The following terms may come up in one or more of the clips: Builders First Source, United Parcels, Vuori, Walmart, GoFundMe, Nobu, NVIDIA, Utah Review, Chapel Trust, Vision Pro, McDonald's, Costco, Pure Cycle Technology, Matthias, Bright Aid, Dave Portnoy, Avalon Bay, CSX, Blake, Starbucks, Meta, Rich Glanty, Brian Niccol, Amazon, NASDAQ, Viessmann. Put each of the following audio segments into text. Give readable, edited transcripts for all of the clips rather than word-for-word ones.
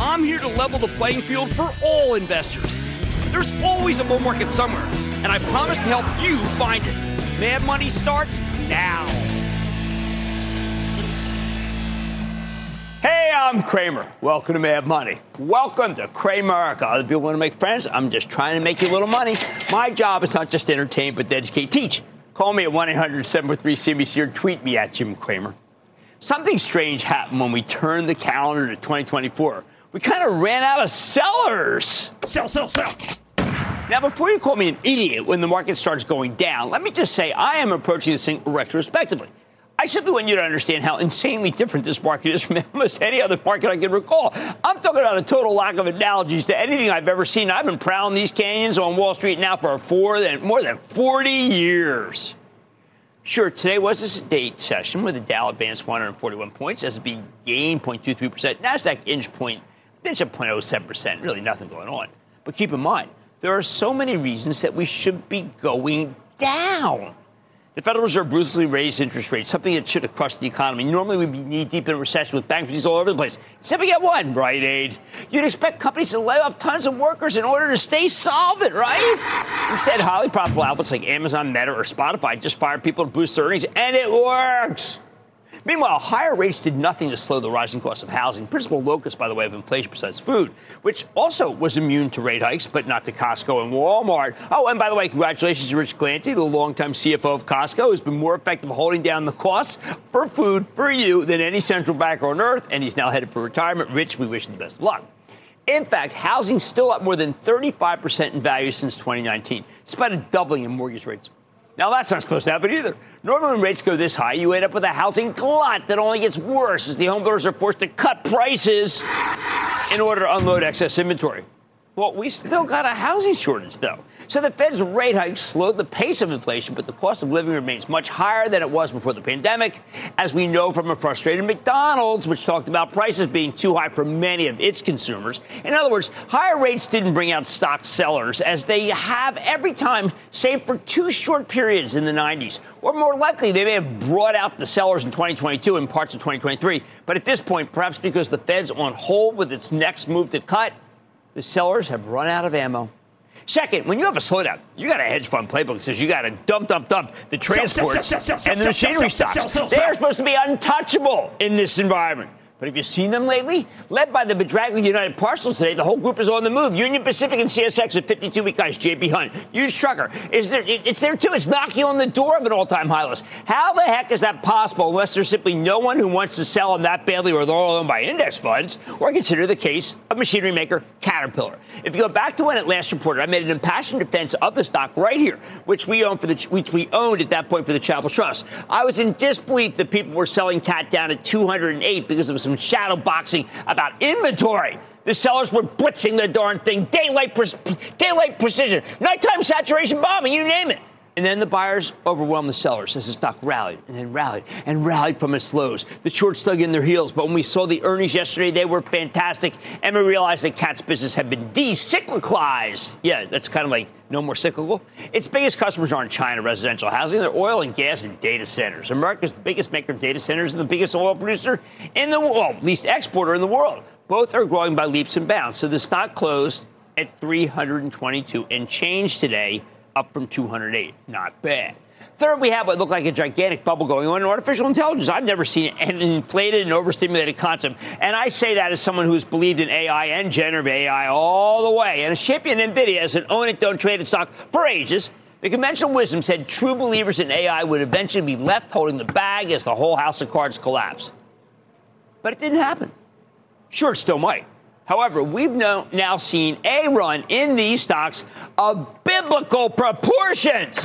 I'm here to level the playing field for all investors. There's always a bull market somewhere, and I promise to help you find it. Mad Money starts now. Hey, I'm Cramer. Welcome to Mad Money. Welcome to Cramerica. Other people want to make friends. I'm just trying to make you a little money. My job is not just to entertain, but to educate, teach. Call me at 1-800-743-CBC or tweet me at Jim Cramer. Something strange happened when we turned the calendar to 2024. We kind of ran out of sellers. Sell. Now, before you call me an idiot when the market starts going down, let me just say I am approaching this thing retrospectively. I simply want you to understand how insanely different this market is from almost any other market I can recall. I'm talking about a total lack of analogies to anything I've ever seen. I've been prowling these canyons on Wall Street now for more than 40 years. Sure, today was a sedate session with the Dow advanced 141 points, S&P gained 0.23%, NASDAQ inched a 0.07%, really nothing going on. But keep in mind, there are so many reasons that we should be going down. The Federal Reserve brutally raised interest rates, something that should have crushed the economy. Normally, we'd be knee-deep in a recession with bankruptcies all over the place. Except we got one, Bright Aid. You'd expect companies to lay off tons of workers in order to stay solvent, right? Instead, highly profitable outfits like Amazon, Meta, or Spotify just fired people to boost their earnings, and it works. Meanwhile, higher rates did nothing to slow the rising cost of housing, principal locus, by the way, of inflation besides food, which also was immune to rate hikes, but not to Costco and Walmart. Oh, and by the way, congratulations to Rich Glanty, the longtime CFO of Costco, who's been more effective holding down the costs for food for you than any central banker on earth, and he's now headed for retirement. Rich, we wish you the best of luck. In fact, housing's still up more than 35% in value since 2019, despite a doubling in mortgage rates. Now, that's not supposed to happen either. Normally, when rates go this high, you end up with a housing glut that only gets worse as the homebuilders are forced to cut prices in order to unload excess inventory. Well, we still got a housing shortage, though. So the Fed's rate hike slowed the pace of inflation, but the cost of living remains much higher than it was before the pandemic, as we know from a frustrated McDonald's, which talked about prices being too high for many of its consumers. In other words, higher rates didn't bring out stock sellers, as they have every time, save for two short periods in the 90s. Or more likely, they may have brought out the sellers in 2022 and parts of 2023. But at this point, perhaps because the Fed's on hold with its next move to cut, the sellers have run out of ammo. Second, when you have a slowdown, you got a hedge fund playbook that says you got to dump the transports and the machinery stocks. They are supposed to be untouchable in this environment. But have you seen them lately? Led by the bedraggled United Parcels today, the whole group is on the move. Union Pacific and CSX at 52-week highs. J.B. Hunt, huge trucker. It's there, too. It's knocking on the door of an all-time high list. How the heck is that possible unless there's simply no one who wants to sell them that badly, or they're all owned by index funds? Or consider the case of machinery maker Caterpillar. If you go back to when it last reported, I made an impassioned defense of the stock right here, which we owned at that point for the Chapel Trust. I was in disbelief that people were selling Cat down at 208 because of some shadow boxing about inventory. The sellers were blitzing the darn thing, daylight precision, nighttime saturation bombing, you name it. And then the buyers overwhelmed the sellers as the stock rallied and then rallied and rallied from its lows. The shorts dug in their heels, but when we saw the earnings yesterday, they were fantastic. And we realized that Cat's business had been de-cyclicalized. Yeah, that's kind of like no more cyclical. Its biggest customers are in China residential housing. They're oil and gas and data centers. America's the biggest maker of data centers and the biggest oil producer in the world, least exporter in the world. Both are growing by leaps and bounds. So the stock closed at 322 and change today, up from 208. Not bad. Third, we have what looked like a gigantic bubble going on in artificial intelligence. I've never seen an inflated and overstimulated concept. And I say that as someone who's believed in AI and generative AI all the way. And a champion NVIDIA as an own it, don't trade it stock for ages. The conventional wisdom said true believers in AI would eventually be left holding the bag as the whole house of cards collapsed. But it didn't happen. Sure, it still might. However, we've now seen a run in these stocks of biblical proportions.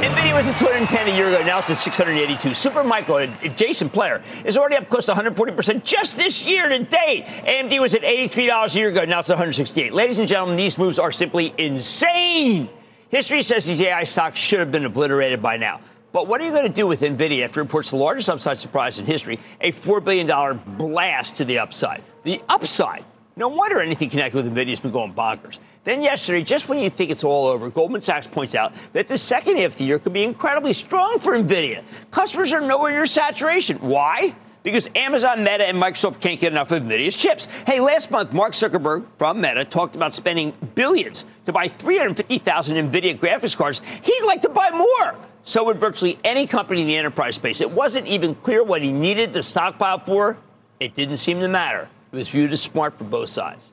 NVIDIA was at 210 a year ago. Now it's at 682. Supermicro, an adjacent player, is already up close to 140% just this year to date. AMD was at $83 a year ago. Now it's at 168. Ladies and gentlemen, these moves are simply insane. History says these AI stocks should have been obliterated by now. But what are you going to do with NVIDIA after it reports the largest upside surprise in history, a $4 billion blast to the upside? The upside. No wonder anything connected with NVIDIA has been going bonkers. Then yesterday, just when you think it's all over, Goldman Sachs points out that the second half of the year could be incredibly strong for NVIDIA. Customers are nowhere near saturation. Why? Because Amazon, Meta, and Microsoft can't get enough of NVIDIA's chips. Hey, last month, Mark Zuckerberg from Meta talked about spending billions to buy 350,000 NVIDIA graphics cards. He'd like to buy more. So would virtually any company in the enterprise space. It wasn't even clear what he needed the stockpile for. It didn't seem to matter. It was viewed as smart for both sides.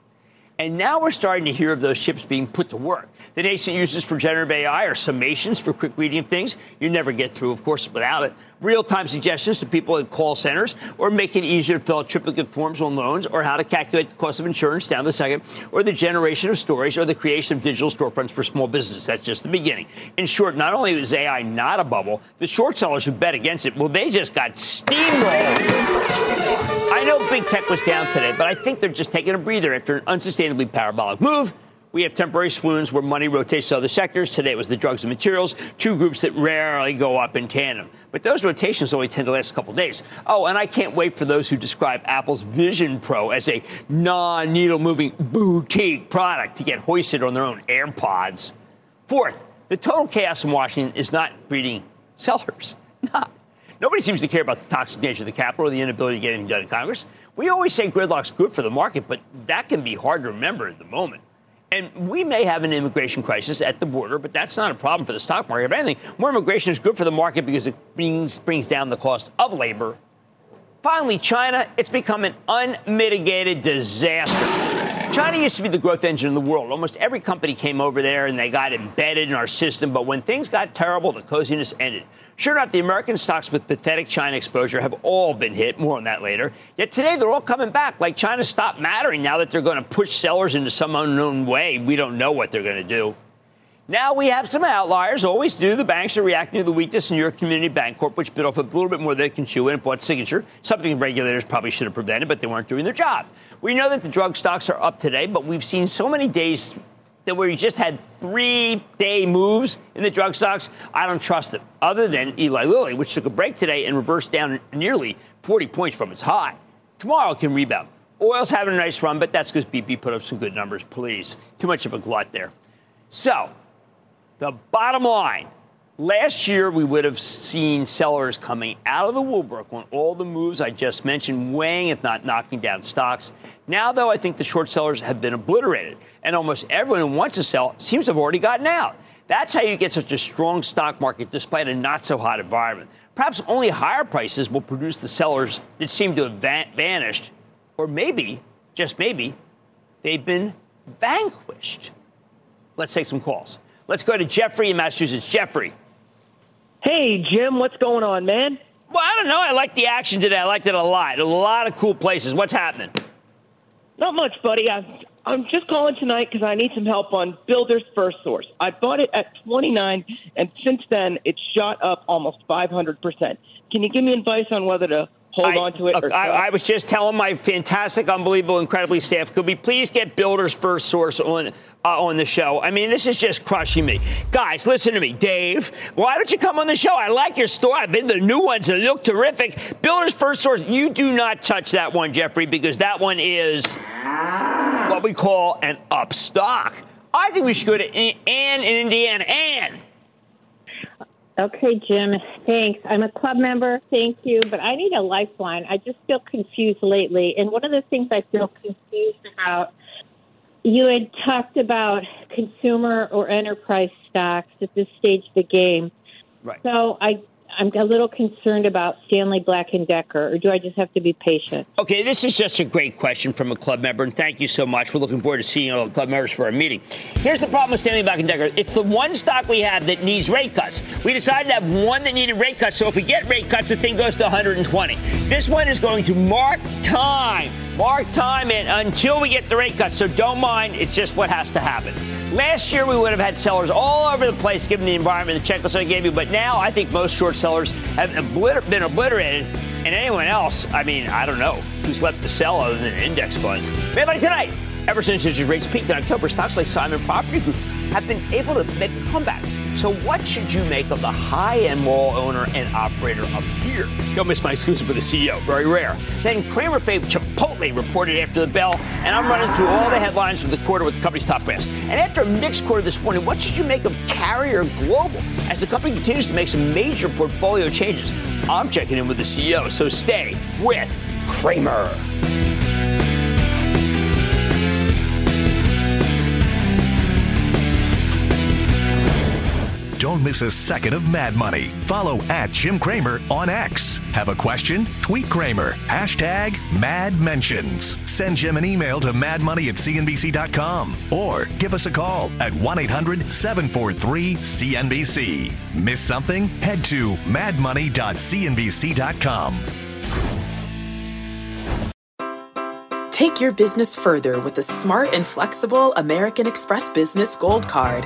And now we're starting to hear of those chips being put to work. The nascent uses for generative AI are summations for quick reading of things you never get through, of course, without it. Real-time suggestions to people at call centers, or making it easier to fill out triplicate forms on loans, or how to calculate the cost of insurance down to the second, or the generation of stories, or the creation of digital storefronts for small businesses. That's just the beginning. In short, not only is AI not a bubble, the short sellers who bet against it, well, they just got steamrolled. I know big tech was down today, but I think they're just taking a breather after an unsustainably parabolic move. We have temporary swoons where money rotates to other sectors. Today it was the drugs and materials, two groups that rarely go up in tandem. But those rotations only tend to last a couple days. Oh, and I can't wait for those who describe Apple's Vision Pro as a non-needle-moving boutique product to get hoisted on their own AirPods. Fourth, the total chaos in Washington is not breeding sellers. Not. Nobody seems to care about the toxic nature of the Capitol or the inability to get anything done in Congress. We always say gridlock's good for the market, but that can be hard to remember at the moment. And we may have an immigration crisis at the border, but that's not a problem for the stock market. If anything, more immigration is good for the market because it brings down the cost of labor. Finally, China, it's become an unmitigated disaster. China used to be the growth engine in the world. Almost every company came over there and they got embedded in our system. But when things got terrible, the coziness ended. Sure enough, the American stocks with pathetic China exposure have all been hit. More on that later. Yet today, they're all coming back like China stopped mattering now that they're going to push sellers into some unknown way. We don't know what they're going to do. Now we have some outliers. Always do. The banks are reacting to the weakness in New York Community Bank Corp, which bit off a little bit more than it can chew, and it bought Signature, something regulators probably should have prevented, but they weren't doing their job. We know that the drug stocks are up today, but we've seen so many days that we just had three-day moves in the drug stocks. I don't trust them, other than Eli Lilly, which took a break today and reversed down nearly 40 points from its high. Tomorrow it can rebound. Oil's having a nice run, but that's because BP put up some good numbers, please. Too much of a glut there. So the bottom line, last year we would have seen sellers coming out of the woodwork on all the moves I just mentioned, weighing if not knocking down stocks. Now, though, I think the short sellers have been obliterated, and almost everyone who wants to sell seems to have already gotten out. That's how you get such a strong stock market despite a not-so-hot environment. Perhaps only higher prices will produce the sellers that seem to have vanished, or maybe, just maybe, they've been vanquished. Let's take some calls. Let's go to Jeffrey in Massachusetts. Jeffrey. Hey, Jim, what's going on, man? Well, I don't know. I like the action today. I liked it a lot. A lot of cool places. What's happening? Not much, buddy. I'm just calling tonight because I need some help on Builders First Source. I bought it at 29, and since then, it's shot up almost 500%. Can you give me advice on whether to Hold on to it. I was just telling my fantastic, unbelievable, incredibly staff, could we please get Builders First Source on the show? I mean, this is just crushing me. Guys, listen to me. Dave, why don't you come on the show? I like your store. I've been to the new ones. They look terrific. Builders First Source, you do not touch that one, Jeffrey, because that one is what we call an up stock. I think we should go to Ann in Indiana. Ann. Okay, Jim. Thanks. I'm a club member. Thank you. But I need a lifeline. I just feel confused lately. And one of the things I feel confused about, you had talked about consumer or enterprise stocks at this stage of the game. Right. So I'm a little concerned about Stanley Black & Decker, or do I just have to be patient? Okay, this is just a great question from a club member, and thank you so much. We're looking forward to seeing all the club members for our meeting. Here's the problem with Stanley Black & Decker. It's the one stock we have that needs rate cuts. We decided to have one that needed rate cuts, so if we get rate cuts, the thing goes to 120. This one is going to mark time and until we get the rate cuts, so don't mind. It's just what has to happen. Last year, we would have had sellers all over the place, given the environment, the checklist I gave you. But now I think most short sellers have been obliterated. And anyone else, I mean, I don't know who's left to sell other than index funds. Everybody tonight, ever since interest rates peaked in October, stocks like Simon Property Group have been able to make a comeback. So what should you make of the high-end mall owner and operator up here? Don't miss my exclusive with the CEO. Very rare. Then Cramer fave Chipotle reported after the bell, and I'm running through all the headlines from the quarter with the company's top brands. And after a mixed quarter this morning, what should you make of Carrier Global as the company continues to make some major portfolio changes? I'm checking in with the CEO, so stay with Cramer. Don't miss a second of Mad Money. Follow @JimCramer on X. Have a question? Tweet Cramer. #MadMentions. Send Jim an email to madmoney@cnbc.com or give us a call at 1-800-743-CNBC. Miss something? Head to madmoney.cnbc.com. Take your business further with the smart and flexible American Express Business Gold Card.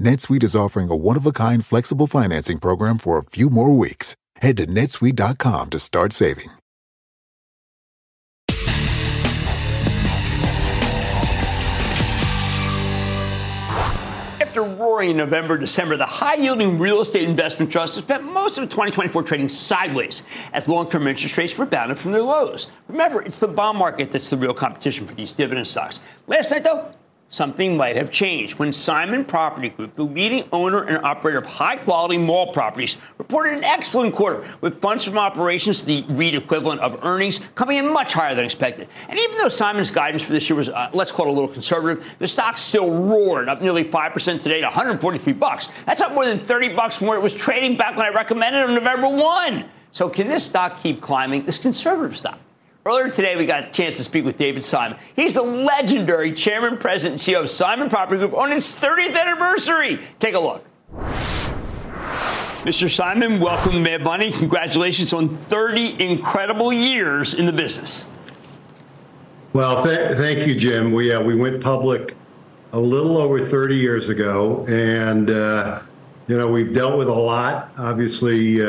NetSuite is offering a one-of-a-kind flexible financing program for a few more weeks. Head to netsuite.com to start saving. After roaring in November, December, the high-yielding real estate investment trust has spent most of 2024 trading sideways as long-term interest rates rebounded from their lows. Remember, it's the bond market that's the real competition for these dividend stocks. Last night, though, something might have changed when Simon Property Group, the leading owner and operator of high-quality mall properties, reported an excellent quarter with funds from operations, the REIT equivalent of earnings, coming in much higher than expected. And even though Simon's guidance for this year was, let's call it a little conservative, the stock still roared, up nearly 5% today to $143. That's up more than $30 from where it was trading back when I recommended it on November 1. So can this stock keep climbing, this conservative stock? Earlier today, we got a chance to speak with David Simon. He's the legendary chairman, president, and CEO of Simon Property Group on its 30th anniversary. Take a look. Mr. Simon, welcome to Mad Money. Congratulations on 30 incredible years in the business. Well, thank you, Jim. We went public a little over 30 years ago, and we've dealt with a lot. Obviously,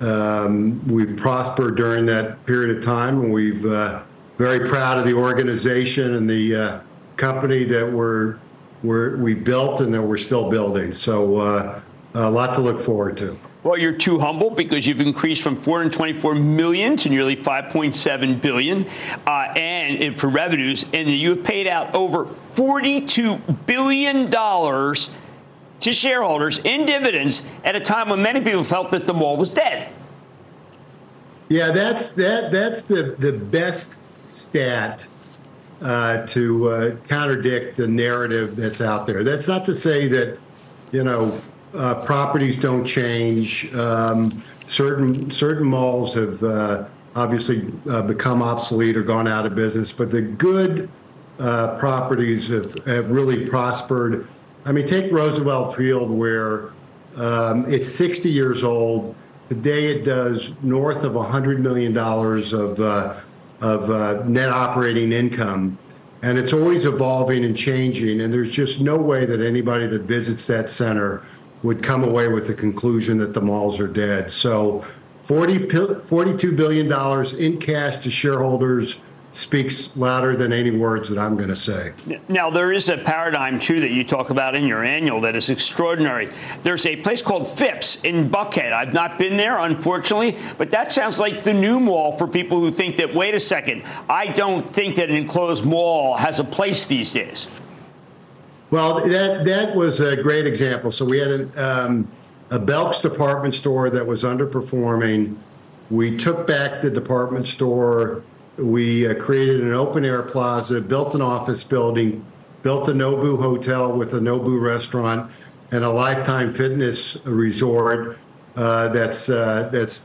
We've prospered during that period of time, and we're very proud of the organization and the company that we've built and that we're still building. So a lot to look forward to. Well, you're too humble because you've increased from $424 million to nearly $5.7 billion and for revenues, and you have paid out over $42 billion to shareholders in dividends at a time when many people felt that the mall was dead. Yeah, that's the best stat to contradict the narrative that's out there. That's not to say that, you know, properties don't change. Certain malls have obviously become obsolete or gone out of business, but the good properties have really prospered. I mean, take Roosevelt Field, where it's 60 years old. Today it does north of $100 million of net operating income. And it's always evolving and changing. And there's just no way that anybody that visits that center would come away with the conclusion that the malls are dead. So $42 billion in cash to shareholders speaks louder than any words that I'm going to say. Now, there is a paradigm, too, that you talk about in your annual that is extraordinary. There's a place called Phipps in Buckhead. I've not been there, unfortunately, but that sounds like the new mall for people who think that, wait a second, I don't think that an enclosed mall has a place these days. Well, that was a great example. So we had a Belk's department store that was underperforming. We took back the department store. We created an open-air plaza, built an office building, built a Nobu hotel with a Nobu restaurant and a Lifetime Fitness resort that's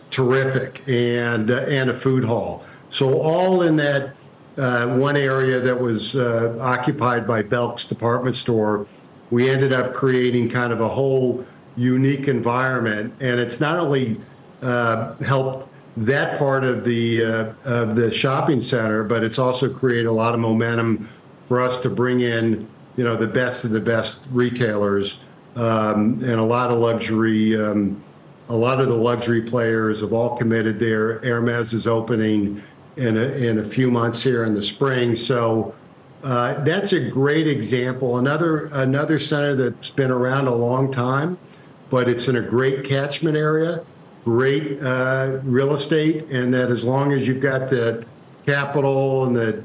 terrific, and a food hall. So all in that one area that was occupied by Belk's department store, we ended up creating kind of a whole unique environment. And it's not only helped that part of the shopping center, but it's also created a lot of momentum for us to bring in, you know, the best of the best retailers and a lot of luxury. A lot of the luxury players have all committed there. Hermès is opening in a few months here in the spring. So that's a great example. Another center that's been around a long time, but it's in a great catchment area, great real estate, and that as long as you've got the capital and the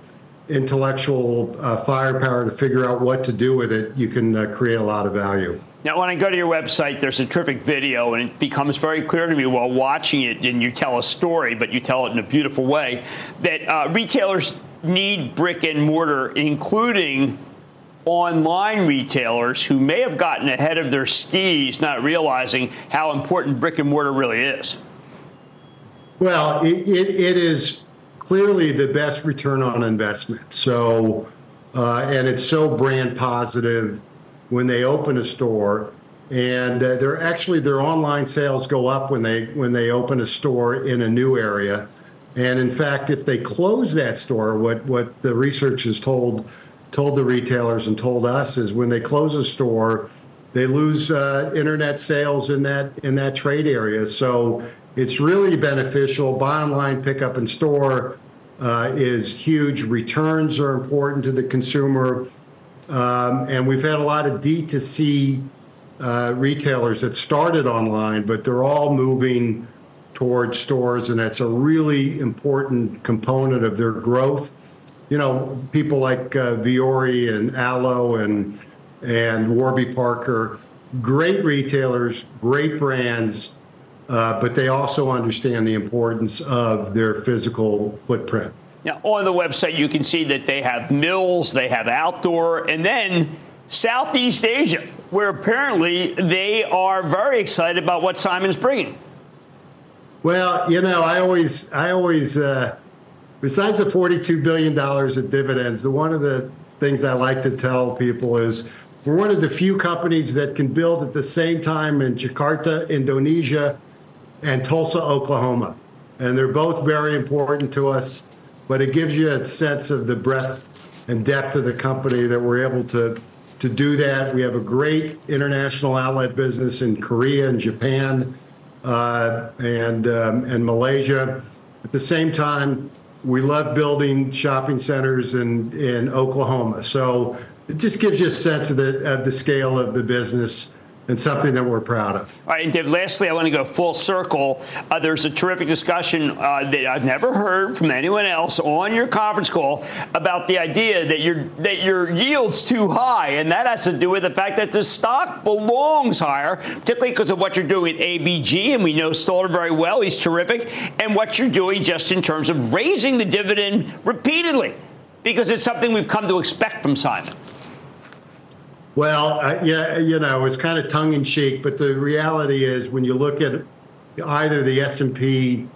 intellectual firepower to figure out what to do with it, you can create a lot of value. Now, when I go to your website, there's a terrific video, and it becomes very clear to me while watching it, and you tell a story, but you tell it in a beautiful way, that retailers need brick and mortar, including online retailers who may have gotten ahead of their skis, not realizing how important brick and mortar really is. Well, it is clearly the best return on investment. So, and it's so brand positive when they open a store, and they're actually, their online sales go up when they open a store in a new area. And in fact, if they close that store, what the research has told the retailers and told us is when they close a store, they lose internet sales in that trade area. So it's really beneficial. Buy online, pick up in store is huge. Returns are important to the consumer. And we've had a lot of D2C retailers that started online, but they're all moving towards stores, and that's a really important component of their growth. You know, people like Vuori and Alo and Warby Parker, great retailers, great brands, but they also understand the importance of their physical footprint. Now, on the website, you can see that they have mills, they have outdoor, and then Southeast Asia, where apparently they are very excited about what Simon's bringing. Well, you know, I always besides the $42 billion of dividends, one of the things I like to tell people is we're one of the few companies that can build at the same time in Jakarta, Indonesia, and Tulsa, Oklahoma. And they're both very important to us, but it gives you a sense of the breadth and depth of the company that we're able to do that. We have a great international outlet business in Korea and Japan. and Malaysia. At the same time, we love building shopping centers in Oklahoma. So it just gives you a sense of the scale of the business, and something that we're proud of. All right, and Dave, lastly, I want to go full circle. There's a terrific discussion that I've never heard from anyone else on your conference call about the idea that your yield's too high, and that has to do with the fact that the stock belongs higher, particularly because of what you're doing at ABG, and we know Stoller very well. He's terrific, and what you're doing just in terms of raising the dividend repeatedly, because it's something we've come to expect from Simon. Well, yeah, you know, it's kind of tongue in cheek, but the reality is when you look at either the S&P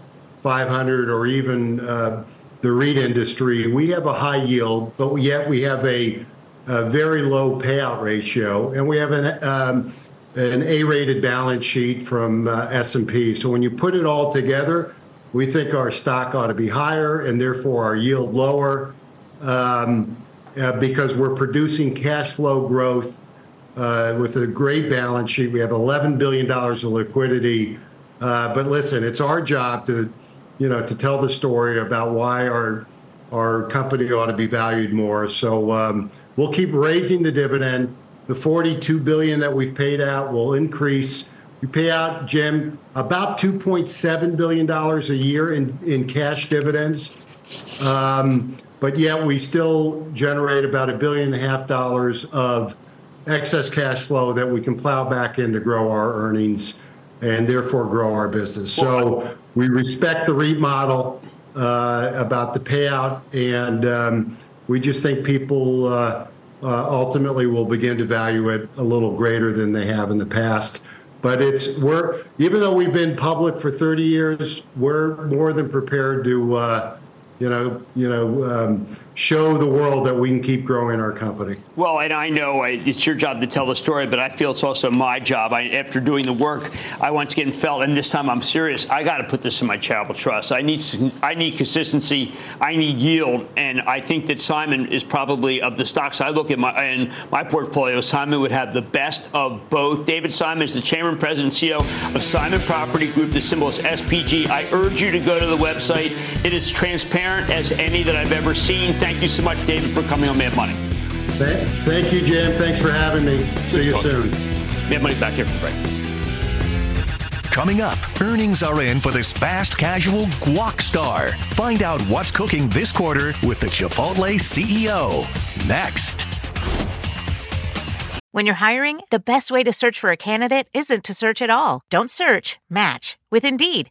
500 or even the REIT industry, we have a high yield, but yet we have a very low payout ratio, and we have an A-rated balance sheet from S&P. So when you put it all together, we think our stock ought to be higher and therefore our yield lower. Because we're producing cash flow growth with a great balance sheet. We have $11 billion of liquidity. But listen, it's our job to, you know, to tell the story about why our company ought to be valued more. So we'll keep raising the dividend. The $42 billion that we've paid out will increase. We pay out, Jim, about $2.7 billion a year in cash dividends. But yet we still generate about $1.5 billion of excess cash flow that we can plow back in to grow our earnings and therefore grow our business. So we respect the REIT model about the payout, and we just think people ultimately will begin to value it a little greater than they have in the past. But even though we've been public for 30 years, we're more than prepared to show the world that we can keep growing our company. Well, and I know it's your job to tell the story, but I feel it's also my job. After doing the work, I once again felt, and this time I'm serious, I got to put this in my charitable trust. I need consistency. I need yield. And I think that Simon is probably, of the stocks I look at in my portfolio, Simon would have the best of both. David Simon is the chairman, president, and CEO of Simon Property Group. The symbol is SPG. I urge you to go to the website. It is transparent as any that I've ever seen. Thank you so much, David, for coming on Mad Money. Thank you, Jim. Thanks for having me. See you soon. Mad Money's back here for break. Coming up, earnings are in for this fast casual guac star. Find out what's cooking this quarter with the Chipotle CEO. Next. When you're hiring, the best way to search for a candidate isn't to search at all. Don't search, match with Indeed.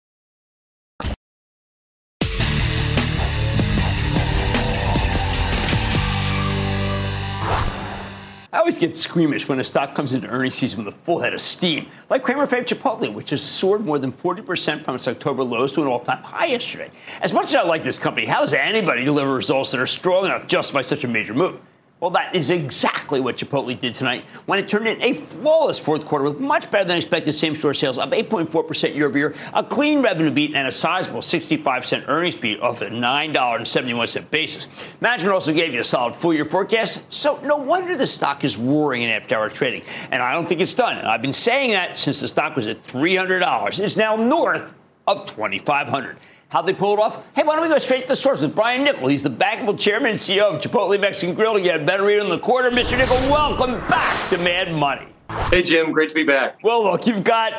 I always get squeamish when a stock comes into earnings season with a full head of steam, like Cramer fave Chipotle, which has soared more than 40% from its October lows to an all-time high yesterday. As much as I like this company, how does anybody deliver results that are strong enough to justify such a major move? Well, that is exactly what Chipotle did tonight when it turned in a flawless fourth quarter with much better than expected same-store sales up 8.4% year-over-year, a clean revenue beat, and a sizable 65-cent earnings beat off a $9.71 basis. Management also gave you a solid full-year forecast, so no wonder the stock is roaring in after-hour trading. And I don't think it's done. I've been saying that since the stock was at $300. It's now north of $2,500. How'd they pull it off? Hey, why don't we go straight to the source with Brian Niccol? He's the bankable chairman and CEO of Chipotle Mexican Grill. You had a better read on the quarter. Mr. Niccol, welcome back to Mad Money. Hey, Jim, great to be back. Well, look, you've got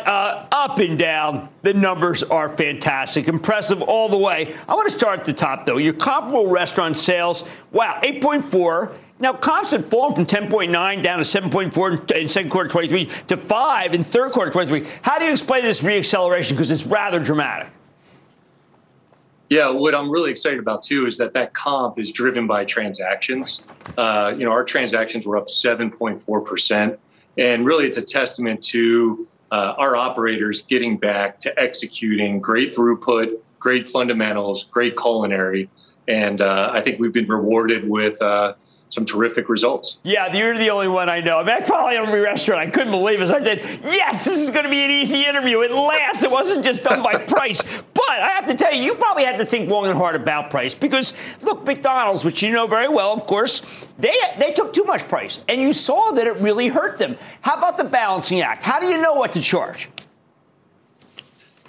up and down. The numbers are fantastic, impressive all the way. I want to start at the top, though. Your comparable restaurant sales, wow, 8.4. Now, comps had fallen from 10.9 down to 7.4 in second quarter 23 to 5 in third quarter 23. How do you explain this reacceleration? Because it's rather dramatic. Yeah, what I'm really excited about, too, is that that comp is driven by transactions. You know, our transactions were up 7.4%. And really, it's a testament to our operators getting back to executing great throughput, great fundamentals, great culinary. And I think we've been rewarded with some terrific results. Yeah, you're the only one I know. I mean, I probably own a restaurant. I couldn't believe it. So I said, yes, this is going to be an easy interview. At last, it wasn't just done by price. But I have to tell you, you probably had to think long and hard about price because, look, McDonald's, which you know very well, of course, they took too much price. And you saw that it really hurt them. How about the balancing act? How do you know what to charge?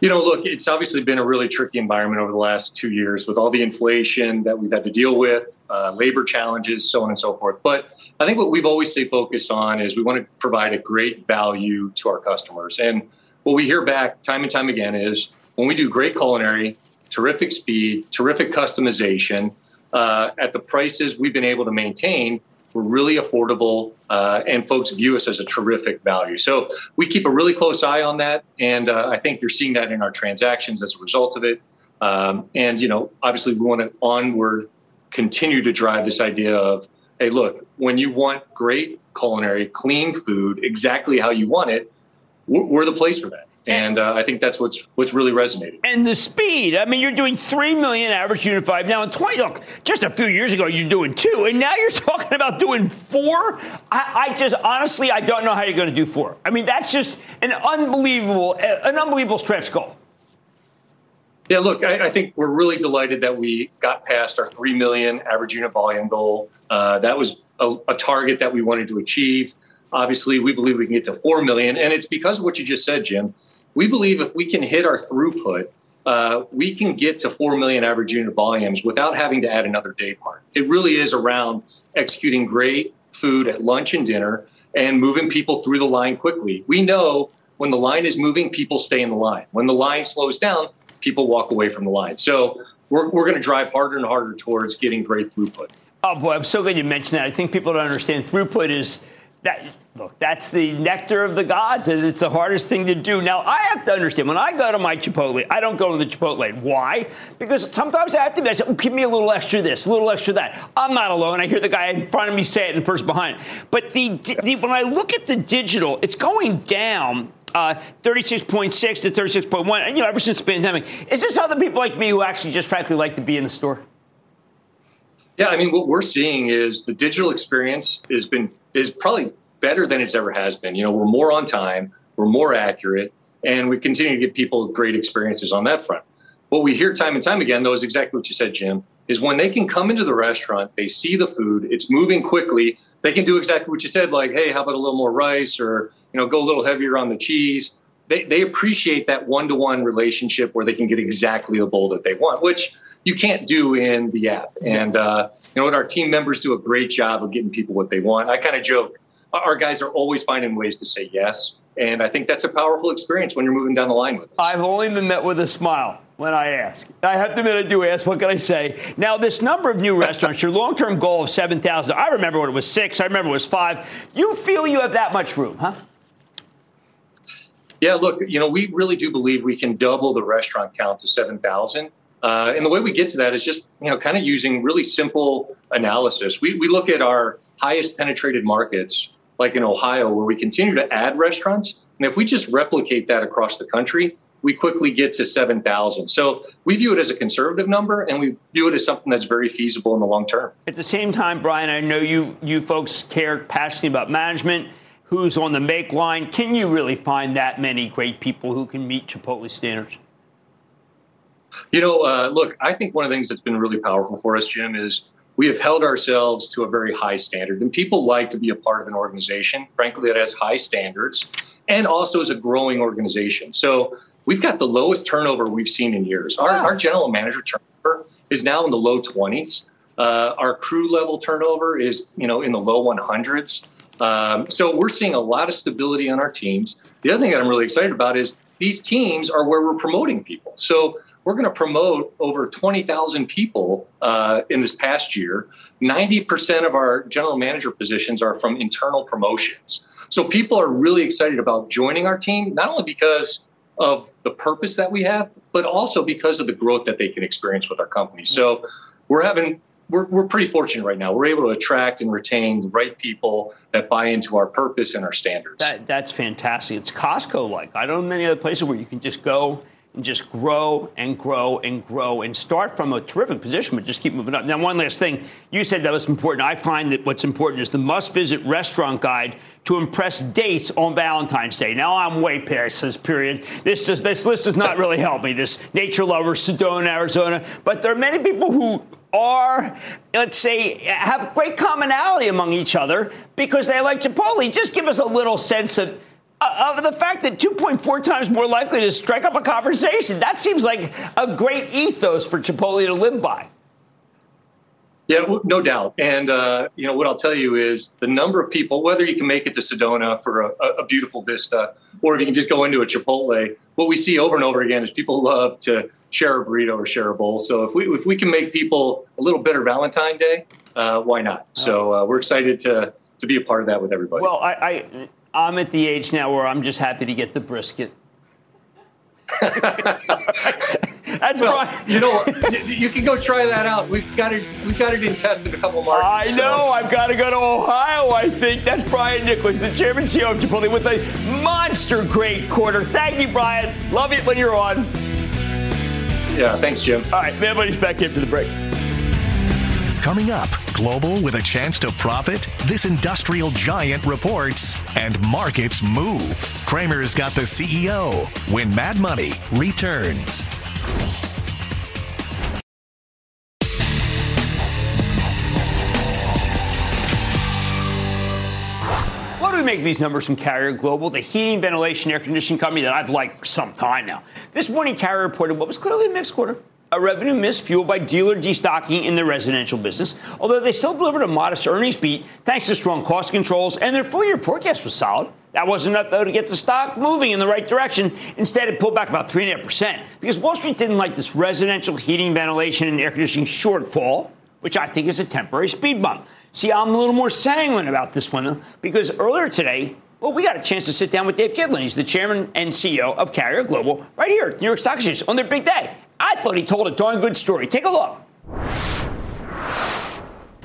You know, look, it's obviously been a really tricky environment over the last 2 years with all the inflation that we've had to deal with, labor challenges, so on and so forth. But I think what we've always stayed focused on is we want to provide a great value to our customers. And what we hear back time and time again is when we do great culinary, terrific speed, terrific customization, at the prices we've been able to maintain, we're really affordable, and folks view us as a terrific value. So we keep a really close eye on that, and I think you're seeing that in our transactions as a result of it. And, you know, obviously we want to onward continue to drive this idea of, hey, look, when you want great culinary, clean food, exactly how you want it, we're the place for that. And I think that's what's really resonating. And the speed. I mean, you're doing 3 million average unit 5 now. In 20, look, just a few years ago, you're doing 2. And now you're talking about doing 4. I just honestly, I don't know how you're going to do 4. I mean, that's just an unbelievable stretch goal. Yeah, look, I think we're really delighted that we got past our 3 million average unit volume goal. That was a target that we wanted to achieve. Obviously, we believe we can get to 4 million. And it's because of what you just said, Jim. We believe if we can hit our throughput, we can get to 4 million average unit volumes without having to add another day part. It really is around executing great food at lunch and dinner and moving people through the line quickly. We know when the line is moving, people stay in the line. When the line slows down, people walk away from the line. So we're going to drive harder and harder towards getting great throughput. Oh, boy, I'm so glad you mentioned that. I think people don't understand throughput is that. Look, that's the nectar of the gods, and it's the hardest thing to do. Now, I have to understand, when I go to my Chipotle, I don't go to the Chipotle. Why? Because sometimes I have to say, oh, give me a little extra this, a little extra that. I'm not alone. I hear the guy in front of me say it and the person behind it. But when I look at the digital, it's going down 36.6 to 36.1, and, you know, ever since the pandemic. Is this other people like me who actually just frankly like to be in the store? Yeah, I mean, what we're seeing is the digital experience is probably better than it's ever has been. You know, we're more on time, we're more accurate, and we continue to give people great experiences on that front. What we hear time and time again, though, is exactly what you said, Jim, is when they can come into the restaurant, they see the food, it's moving quickly, they can do exactly what you said, like, hey, how about a little more rice, or, you know, go a little heavier on the cheese. They appreciate that one-to-one relationship where they can get exactly the bowl that they want, which you can't do in the app. And, you know what, our team members do a great job of getting people what they want. I kind of joke, our guys are always finding ways to say yes. And I think that's a powerful experience when you're moving down the line with us. I've only been met with a smile when I ask. I have to admit, I do ask. What can I say? Now, this number of new restaurants, your long-term goal of 7,000, I remember when it was 6. I remember it was 5. You feel you have that much room, huh? Yeah, look, you know, we really do believe we can double the restaurant count to 7,000. And the way we get to that is just, you know, kind of using really simple analysis. We look at our highest penetrated markets, like in Ohio, where we continue to add restaurants. And if we just replicate that across the country, we quickly get to 7,000. So we view it as a conservative number, and we view it as something that's very feasible in the long term. At the same time, Brian, I know you folks care passionately about management, who's on the make line. Can you really find that many great people who can meet Chipotle standards? You know, look, I think one of the things that's been really powerful for us, Jim, is we have held ourselves to a very high standard, and people like to be a part of an organization, frankly, that has high standards and also is a growing organization. So we've got the lowest turnover we've seen in years. Our general manager turnover is now in the low 20s. Our crew level turnover is, you know, in the low 100s. So we're seeing a lot of stability on our teams. The other thing that I'm really excited about is these teams are where we're promoting people. So we're going to promote over 20,000 people in this past year. 90% of our general manager positions are from internal promotions. So people are really excited about joining our team, not only because of the purpose that we have, but also because of the growth that they can experience with our company. So we're pretty fortunate right now. We're able to attract and retain the right people that buy into our purpose and our standards. That's fantastic. It's Costco-like. I don't know many other places where you can just go and just grow and grow and grow and start from a terrific position, but just keep moving up. Now, one last thing. You said that was important. I find that what's important is the must-visit restaurant guide to impress dates on Valentine's Day. Now, I'm way past this period. This list does not really help me, this nature lover, Sedona, Arizona. But there are many people who are, let's say, have great commonality among each other because they like Chipotle. Just give us a little sense of the fact that 2.4 times more likely to strike up a conversation. That seems like a great ethos for Chipotle to live by. Yeah, no doubt. And, what I'll tell you is the number of people, whether you can make it to Sedona for a beautiful vista, or if you can just go into a Chipotle, what we see over and over again is people love to share a burrito or share a bowl. So if we can make people a little better Valentine's Day, why not? So we're excited to be a part of that with everybody. Well, I'm at the age now where I'm just happy to get the brisket. That's right. You know what? You can go try that out. We've got it in test in a couple of markets. I know. So. I've got to go to Ohio, I think. That's Brian Niccol, the chairman and CEO of Chipotle, with a monster great quarter. Thank you, Brian. Love it when you're on. Yeah, thanks, Jim. All right, Mad Money's back after the break. Coming up, Global with a chance to profit? This industrial giant reports and markets move. Cramer's got the CEO when Mad Money returns. What do we make these numbers from Carrier Global, the heating, ventilation, air conditioning company that I've liked for some time now? This morning, Carrier reported what was clearly a mixed quarter. A revenue miss fueled by dealer destocking in the residential business, although they still delivered a modest earnings beat thanks to strong cost controls, and their full-year forecast was solid. That wasn't enough, though, to get the stock moving in the right direction. Instead, it pulled back about 3.5% because Wall Street didn't like this residential heating, ventilation, and air conditioning shortfall, which I think is a temporary speed bump. See, I'm a little more sanguine about this one, though, because earlier today, we got a chance to sit down with Dave Gitlin. He's the chairman and CEO of Carrier Global right here at New York Stock Exchange on their big day. I thought he told a darn good story. Take a look.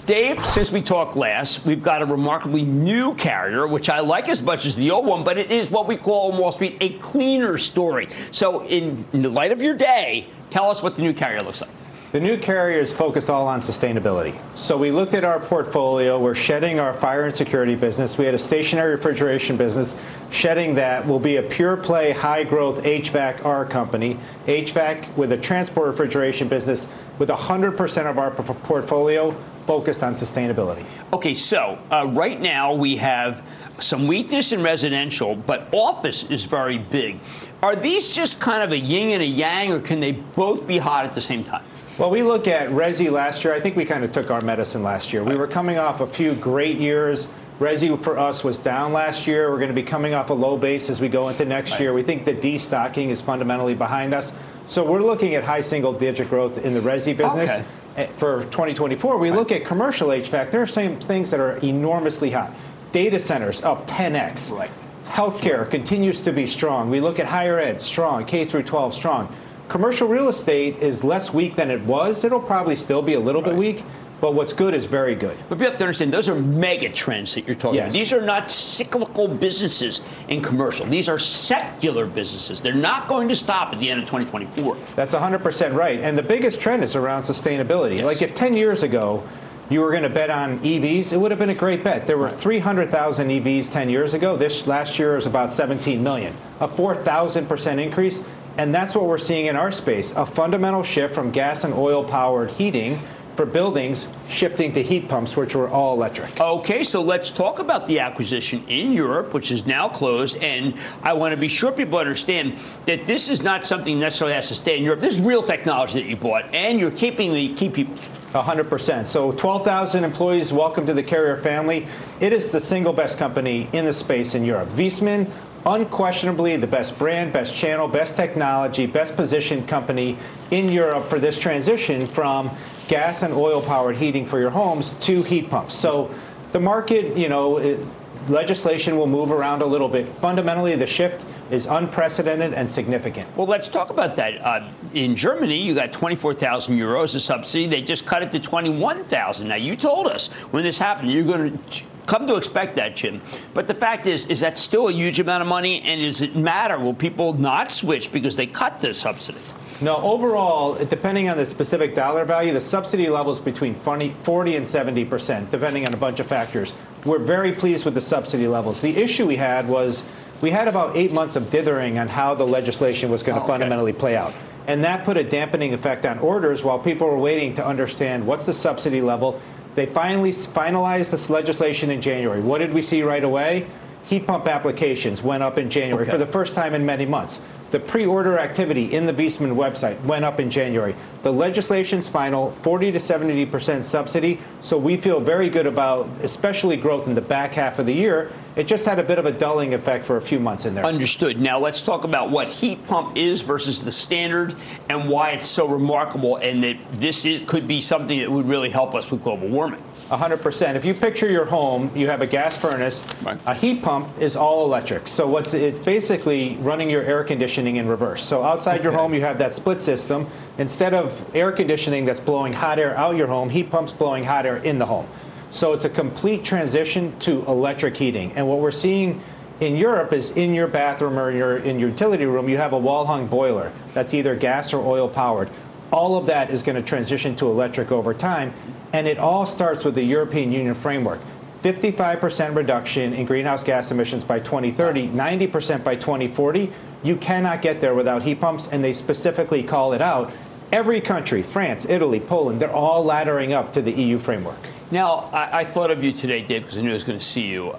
Dave, since we talked last, we've got a remarkably new Carrier, which I like as much as the old one, but it is what we call on Wall Street a cleaner story. So in the light of your day, tell us what the new Carrier looks like. The new Carrier is focused all on sustainability. So we looked at our portfolio. We're shedding our fire and security business. We had a stationary refrigeration business. Shedding that will be a pure play, high growth HVAC-R company. HVAC with a transport refrigeration business with 100% of our portfolio focused on sustainability. Okay, so right now we have some weakness in residential, but office is very big. Are these just kind of a yin and a yang, or can they both be hot at the same time? Well, we look at Resi last year. I think we kind of took our medicine last year. We were coming off a few great years. Resi for us was down last year. We're going to be coming off a low base as we go into next year. We think the destocking is fundamentally behind us. So we're looking at high single-digit growth in the Resi business. Okay. For 2024, we look at commercial HVAC. There are some things that are enormously hot. Data centers up 10x. Right. Healthcare continues to be strong. We look at higher ed, strong, K through 12, strong. Commercial real estate is less weak than it was. It'll probably still be a little bit weak, but what's good is very good. But you have to understand, those are mega trends that you're talking about. These are not cyclical businesses in commercial. These are secular businesses. They're not going to stop at the end of 2024. That's 100% right. And the biggest trend is around sustainability. Yes. Like if 10 years ago you were going to bet on EVs, it would have been a great bet. There were 300,000 EVs 10 years ago. This last year is about 17 million, a 4,000% increase. And that's what we're seeing in our space, a fundamental shift from gas and oil-powered heating for buildings shifting to heat pumps, which were all electric. Okay, so let's talk about the acquisition in Europe, which is now closed. And I want to be sure people understand that this is not something necessarily has to stay in Europe. This is real technology that you bought, and you're keeping the key people. 100%. So 12,000 employees, welcome to the Carrier family. It is the single best company in the space in Europe. Viessmann, unquestionably the best brand, best channel, best technology, best positioned company in Europe for this transition from gas and oil-powered heating for your homes to heat pumps. So the market, you know, legislation will move around a little bit. Fundamentally, the shift is unprecedented and significant. Well, let's talk about that. In Germany, you got 24,000 euros a subsidy. They just cut it to 21,000. Now, you told us when this happened, you're going to come to expect that, Jim. But the fact is that still a huge amount of money? And does it matter? Will people not switch because they cut the subsidy? No, overall, depending on the specific dollar value, the subsidy level is between 40% and 70%, depending on a bunch of factors. We're very pleased with the subsidy levels. The issue we had was we had about 8 months of dithering on how the legislation was going to fundamentally play out. And that put a dampening effect on orders while people were waiting to understand what's the subsidy level. They finally finalized this legislation in January. What did we see right away? Heat pump applications went up in January for the first time in many months. The pre-order activity in the Viessmann website went up in January. The legislation's final 40% to 70% subsidy, so we feel very good about especially growth in the back half of the year. It just had a bit of a dulling effect for a few months in there. Understood. Now let's talk about what heat pump is versus the standard and why it's so remarkable and that this is, could be something that would really help us with global warming. 100%. If you picture your home, you have a gas furnace. Right. A heat pump is all electric. So it's basically running your air conditioning in reverse. So outside your home, you have that split system. Instead of air conditioning that's blowing hot air out your home, heat pumps blowing hot air in the home. So it's a complete transition to electric heating. And what we're seeing in Europe is in your bathroom or in your utility room, you have a wall-hung boiler that's either gas or oil-powered. All of that is going to transition to electric over time. And it all starts with the European Union framework. 55% reduction in greenhouse gas emissions by 2030, 90% by 2040. You cannot get there without heat pumps, and they specifically call it out. Every country, France, Italy, Poland, they're all laddering up to the EU framework. Now, I thought of you today, Dave, because I knew I was going to see you.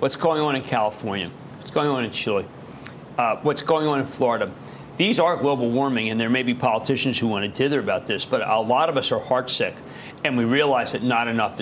What's going on in California? What's going on in Chile? What's going on in Florida? These are global warming, and there may be politicians who want to dither about this, but a lot of us are heartsick, and we realize that not enough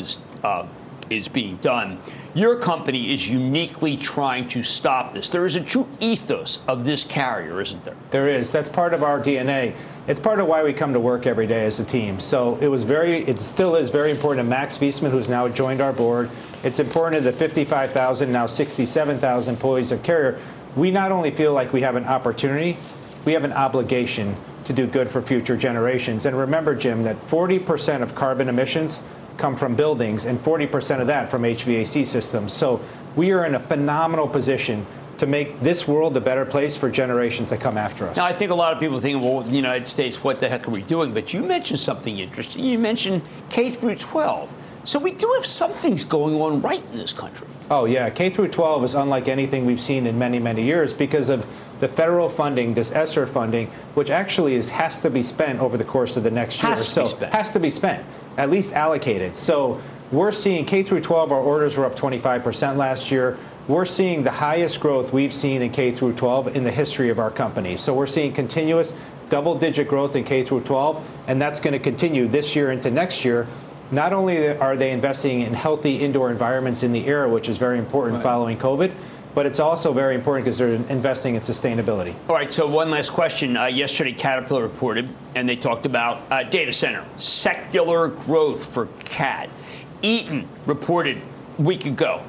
is being done. Your company is uniquely trying to stop this. There is a true ethos of this Carrier, isn't there? There is. That's part of our DNA. It's part of why we come to work every day as a team. So it still is very important to Max Viessmann, who's now joined our board. It's important to the 55,000, now 67,000 employees of Carrier. We not only feel like we have an opportunity, we have an obligation to do good for future generations. And remember, Jim, that 40% of carbon emissions come from buildings and 40% of that from HVAC systems. So we are in a phenomenal position to make this world a better place for generations that come after us. Now, I think a lot of people think, well, the United States, what the heck are we doing? But you mentioned something interesting. You mentioned K through 12. So we do have some things going on right in this country. Oh, yeah. K through 12 is unlike anything we've seen in many, many years because of the federal funding, this ESSER funding, which actually has to be spent over the course of the next year. Has to be spent, at least allocated. So we're seeing K through 12, our orders were up 25% last year. We're seeing the highest growth we've seen in K through 12 in the history of our company. So we're seeing continuous double-digit growth in K through 12, and that's going to continue this year into next year. Not only are they investing in healthy indoor environments in the air, which is very important following COVID, but it's also very important because they're investing in sustainability. All right, so one last question. Yesterday, Caterpillar reported, and they talked about data center, secular growth for CAT. Eaton reported a week ago,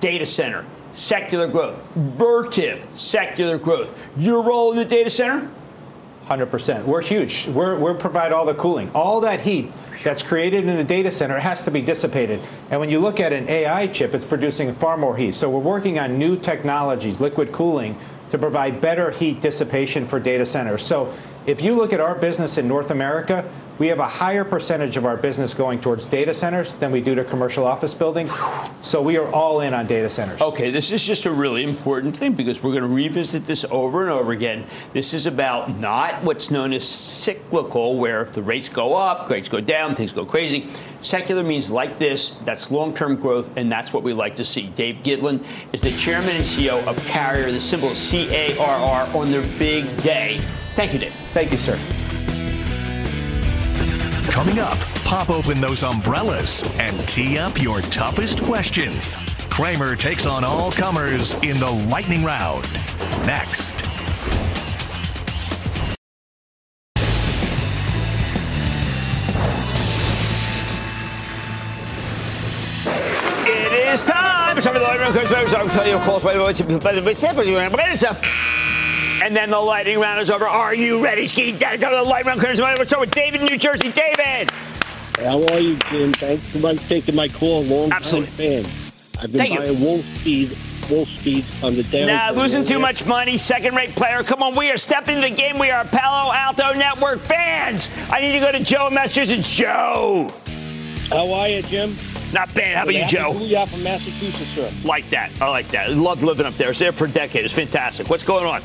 data center, secular growth. Vertiv, secular growth. Your role in the data center? 100%. We're huge. We provide all the cooling. All that heat that's created in a data center has to be dissipated. And when you look at an AI chip, it's producing far more heat. So we're working on new technologies, liquid cooling, to provide better heat dissipation for data centers. So if you look at our business in North America, We have a higher percentage of our business going towards data centers than we do to commercial office buildings. So we are all in on data centers. Okay, this is just a really important thing because we're going to revisit this over and over again. This is about not what's known as cyclical, where if the rates go up, rates go down, things go crazy. Secular means like this, that's long-term growth, and that's what we like to see. Dave Gitlin is the chairman and CEO of Carrier, the symbol CARR, on their big day. Thank you, Dave. Thank you, sir. Coming up, pop open those umbrellas and tee up your toughest questions. Cramer takes on all comers in the lightning round. Next. It is time. Some of the lightning round comes I'll tell you, of course, by the and then the lightning round is over. Are you ready, Ski? Go to the lightning round. Let's start with David in New Jersey. David. Hey, how are you, Jim? Thanks for taking my call. Long Absolutely. Time fan. I've been Thank buying wolf feeds on the down. Nah, losing too much money. Second-rate player. Come on, we are stepping the game. We are Palo Alto Network fans. I need to go to Joe in Massachusetts. Joe. How are you, Jim? Not bad. How about you, Joe? Booyah from Massachusetts, sir. Like that. I like that. I love living up there. I was there for a decade. It's fantastic. What's going on?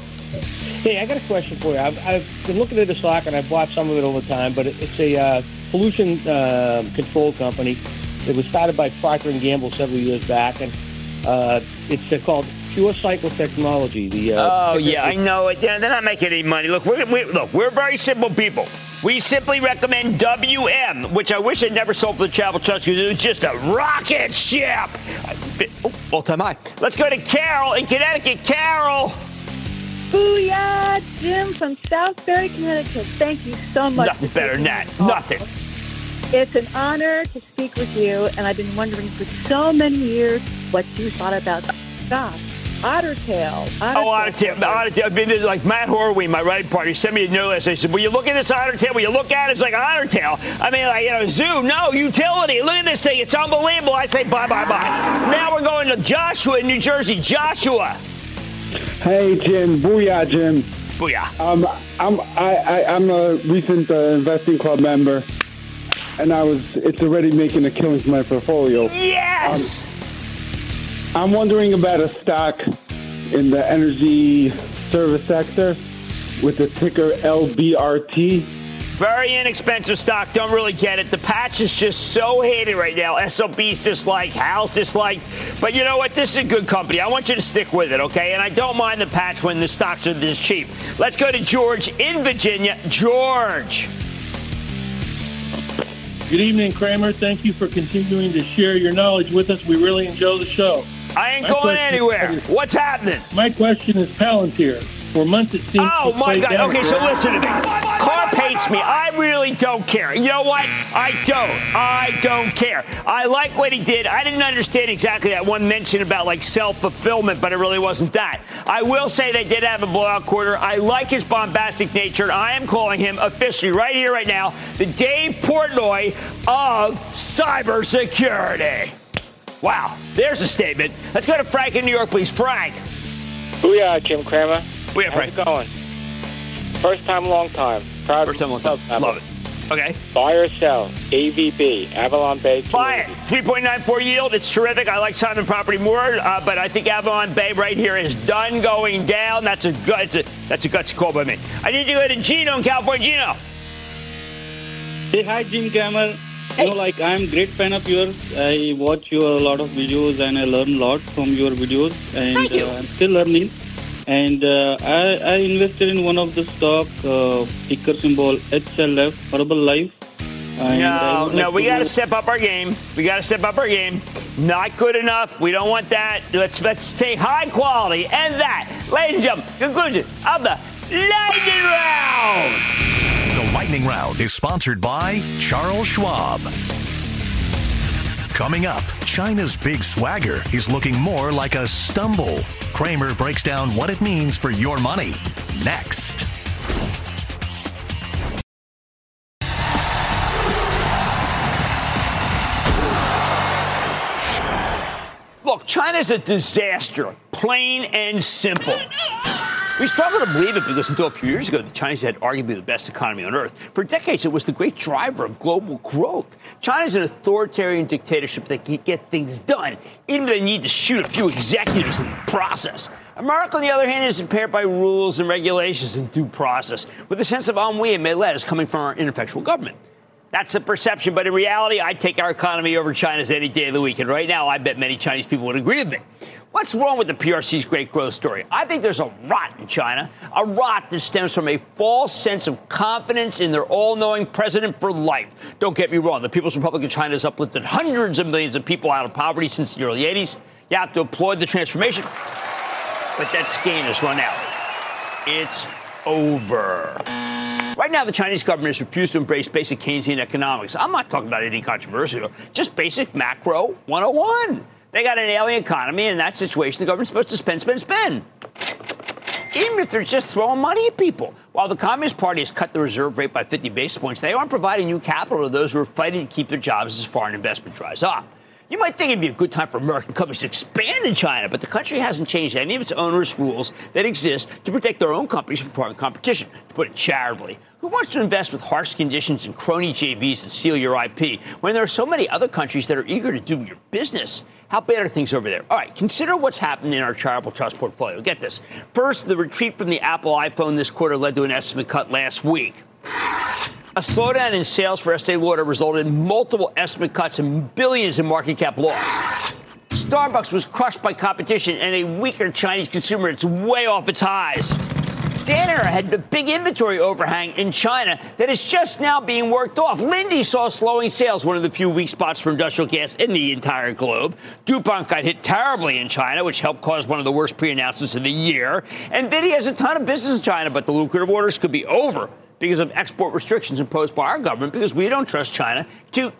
Hey, I got a question for you. I've been looking at the stock, and I've bought some of it over time, but it's a pollution control company. It was started by Procter & Gamble several years back, and it's called Pure Cycle Technology. I know it. They're not making any money. Look, we're very simple people. We simply recommend WM, which I wish I'd never sold for the Travel Trust because it was just a rocket ship. All-time high. Let's go to Carol in Connecticut. Carol. Booyah, Jim from Southbury, Connecticut. Thank you so much. Nothing better than that. Nothing. It's an honor to speak with you, and I've been wondering for so many years what you thought about stock. Otter Tail. Otter Tail. I mean, there's like Matt Horwey, my writing partner, sent me a note last night. He said, will you look at this Otter Tail? Will you look at it? It's like Otter Tail. I mean, like, you know, zoo, no, utility. Look at this thing. It's unbelievable. I say bye, bye, bye. Now we're going to Joshua in New Jersey. Joshua. Hey, Jim. Booyah, Jim. Booyah. I'm a recent Investing Club member, and it's already making a killing for my portfolio. Yes! I'm wondering about a stock in the energy service sector with the ticker LBRT. Very inexpensive stock. Don't really get it. The patch is just so hated right now. SLB's disliked. Hal's disliked. But you know what? This is a good company. I want you to stick with it, okay? And I don't mind the patch when the stocks are this cheap. Let's go to George in Virginia. George. Good evening, Cramer. Thank you for continuing to share your knowledge with us. We really enjoy the show. I ain't going anywhere. What's happening? My question is Palantir. For months it seems. Oh, my God. Okay, so listen to me. Hates me. I really don't care. You know what? I don't care. I like what he did. I didn't understand exactly that one mention about like self-fulfillment, but it really wasn't that. I will say they did have a blowout quarter. I like his bombastic nature, and I am calling him officially right here, right now, the Dave Portnoy of cybersecurity. Wow. There's a statement. Let's go to Frank in New York, please. Frank. Booyah, Jim Cramer. Booyah, Frank. How's it going? First time, long time. First time, long time. Love it. Okay. Buy or sell. AVB, Avalon Bay. Buy it. 3.94 yield. It's terrific. I like Simon Property more, but I think Avalon Bay right here is done going down. That's a gutsy call by me. I need to go to Gino in California. Gino. Hey, hi, Jim Cramer. Hey. You know, like, I'm a great fan of yours. I watch a lot of videos, and I learn a lot from your videos. And thank you. I'm still learning. And I invested in one of the stock, ticker symbol HLF, Horrible Life. And we got to step up our game. Not good enough. We don't want that. Let's say high quality. And that, ladies and gentlemen, conclusion of the lightning round. The lightning round is sponsored by Charles Schwab. Coming up, China's big swagger is looking more like a stumble. Cramer breaks down what it means for your money. Next. Look, China's a disaster, plain and simple. We struggle to believe it because until a few years ago, the Chinese had arguably the best economy on earth. For decades, it was the great driver of global growth. China's an authoritarian dictatorship that can get things done, even if they need to shoot a few executives in the process. America, on the other hand, is impaired by rules and regulations and due process, with a sense of ennui and malaise coming from our ineffectual government. That's a perception, but in reality, I'd take our economy over China's any day of the week. And right now, I bet many Chinese people would agree with me. What's wrong with the PRC's great growth story? I think there's a rot in China, a rot that stems from a false sense of confidence in their all-knowing president for life. Don't get me wrong. The People's Republic of China has uplifted hundreds of millions of people out of poverty since the early 80s. You have to applaud the transformation, but that skein has run out. It's over. Right now, the Chinese government has refused to embrace basic Keynesian economics. I'm not talking about anything controversial, just basic macro 101. They got an alien economy, and in that situation, the government's supposed to spend, spend, spend. Even if they're just throwing money at people. While the Communist Party has cut the reserve rate by 50 basis points, they aren't providing new capital to those who are fighting to keep their jobs as foreign investment dries up. You might think it'd be a good time for American companies to expand in China, but the country hasn't changed any of its onerous rules that exist to protect their own companies from foreign competition, to put it charitably. Who wants to invest with harsh conditions and crony JVs that steal your IP when there are so many other countries that are eager to do your business? How bad are things over there? All right, consider what's happened in our charitable trust portfolio. Get this. First, the retreat from the Apple iPhone this quarter led to an estimate cut last week. A slowdown in sales for Estee Lauder resulted in multiple estimate cuts and billions in market cap loss. Starbucks was crushed by competition and a weaker Chinese consumer. It's way off its highs. Danner had a big inventory overhang in China that is just now being worked off. Linde saw slowing sales, one of the few weak spots for industrial gas in the entire globe. DuPont got hit terribly in China, which helped cause one of the worst pre-announcements of the year. NVIDIA has a ton of business in China, but the lucrative orders could be over because of export restrictions imposed by our government, because we don't trust China to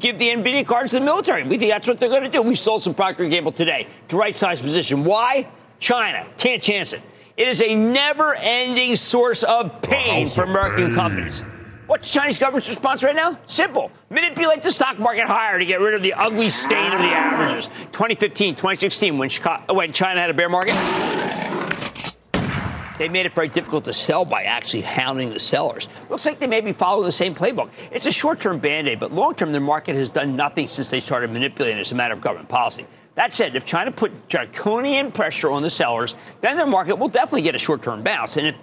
give the NVIDIA cards to the military. We think that's what they're going to do. We sold some Procter & Gamble today to right-size position. Why? China. Can't chance it. It is a never-ending source of pain for American companies. What's the Chinese government's response right now? Simple. Manipulate the stock market higher to get rid of the ugly stain of the averages. 2015, 2016, when China had a bear market, they made it very difficult to sell by actually hounding the sellers. Looks like they may be following the same playbook. It's a short-term band-aid, but long-term, the market has done nothing since they started manipulating it as a matter of government policy. That said, if China put draconian pressure on the sellers, then their market will definitely get a short-term bounce. And if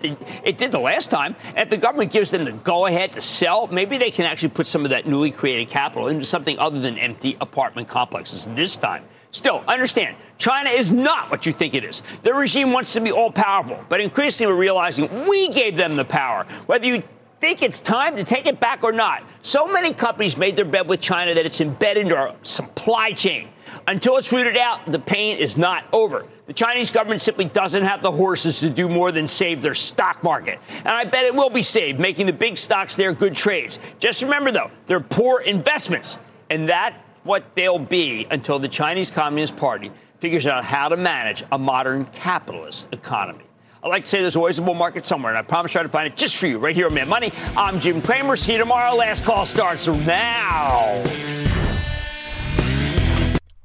it did the last time, if the government gives them the go-ahead to sell, maybe they can actually put some of that newly created capital into something other than empty apartment complexes this time. Still, understand, China is not what you think it is. Their regime wants to be all-powerful, but increasingly we're realizing we gave them the power, whether you think it's time to take it back or not. So many companies made their bed with China that it's embedded into our supply chain. Until it's rooted out, the pain is not over. The Chinese government simply doesn't have the horses to do more than save their stock market. And I bet it will be saved, making the big stocks their good trades. Just remember, though, they're poor investments, and that's what they'll be until the Chinese Communist Party figures out how to manage a modern capitalist economy. I like to say there's always a bull market somewhere, and I promise I'll try to find it just for you right here on Mad Money. I'm Jim Cramer. See you tomorrow. Last call starts now.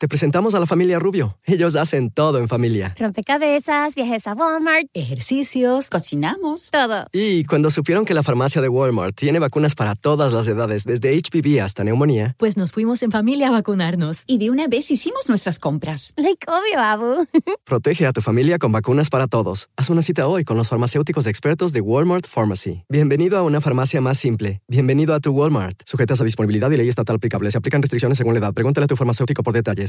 Te presentamos a la familia Rubio. Ellos hacen todo en familia. Rompecabezas, viajes a Walmart, ejercicios, cocinamos, todo. Y cuando supieron que la farmacia de Walmart tiene vacunas para todas las edades, desde HPV hasta neumonía, pues nos fuimos en familia a vacunarnos. Y de una vez hicimos nuestras compras. Like, obvio, abu. Protege a tu familia con vacunas para todos. Haz una cita hoy con los farmacéuticos expertos de Walmart Pharmacy. Bienvenido a una farmacia más simple. Bienvenido a tu Walmart. Sujetas a disponibilidad y ley estatal aplicable. Se aplican restricciones según la edad. Pregúntale a tu farmacéutico por detalles.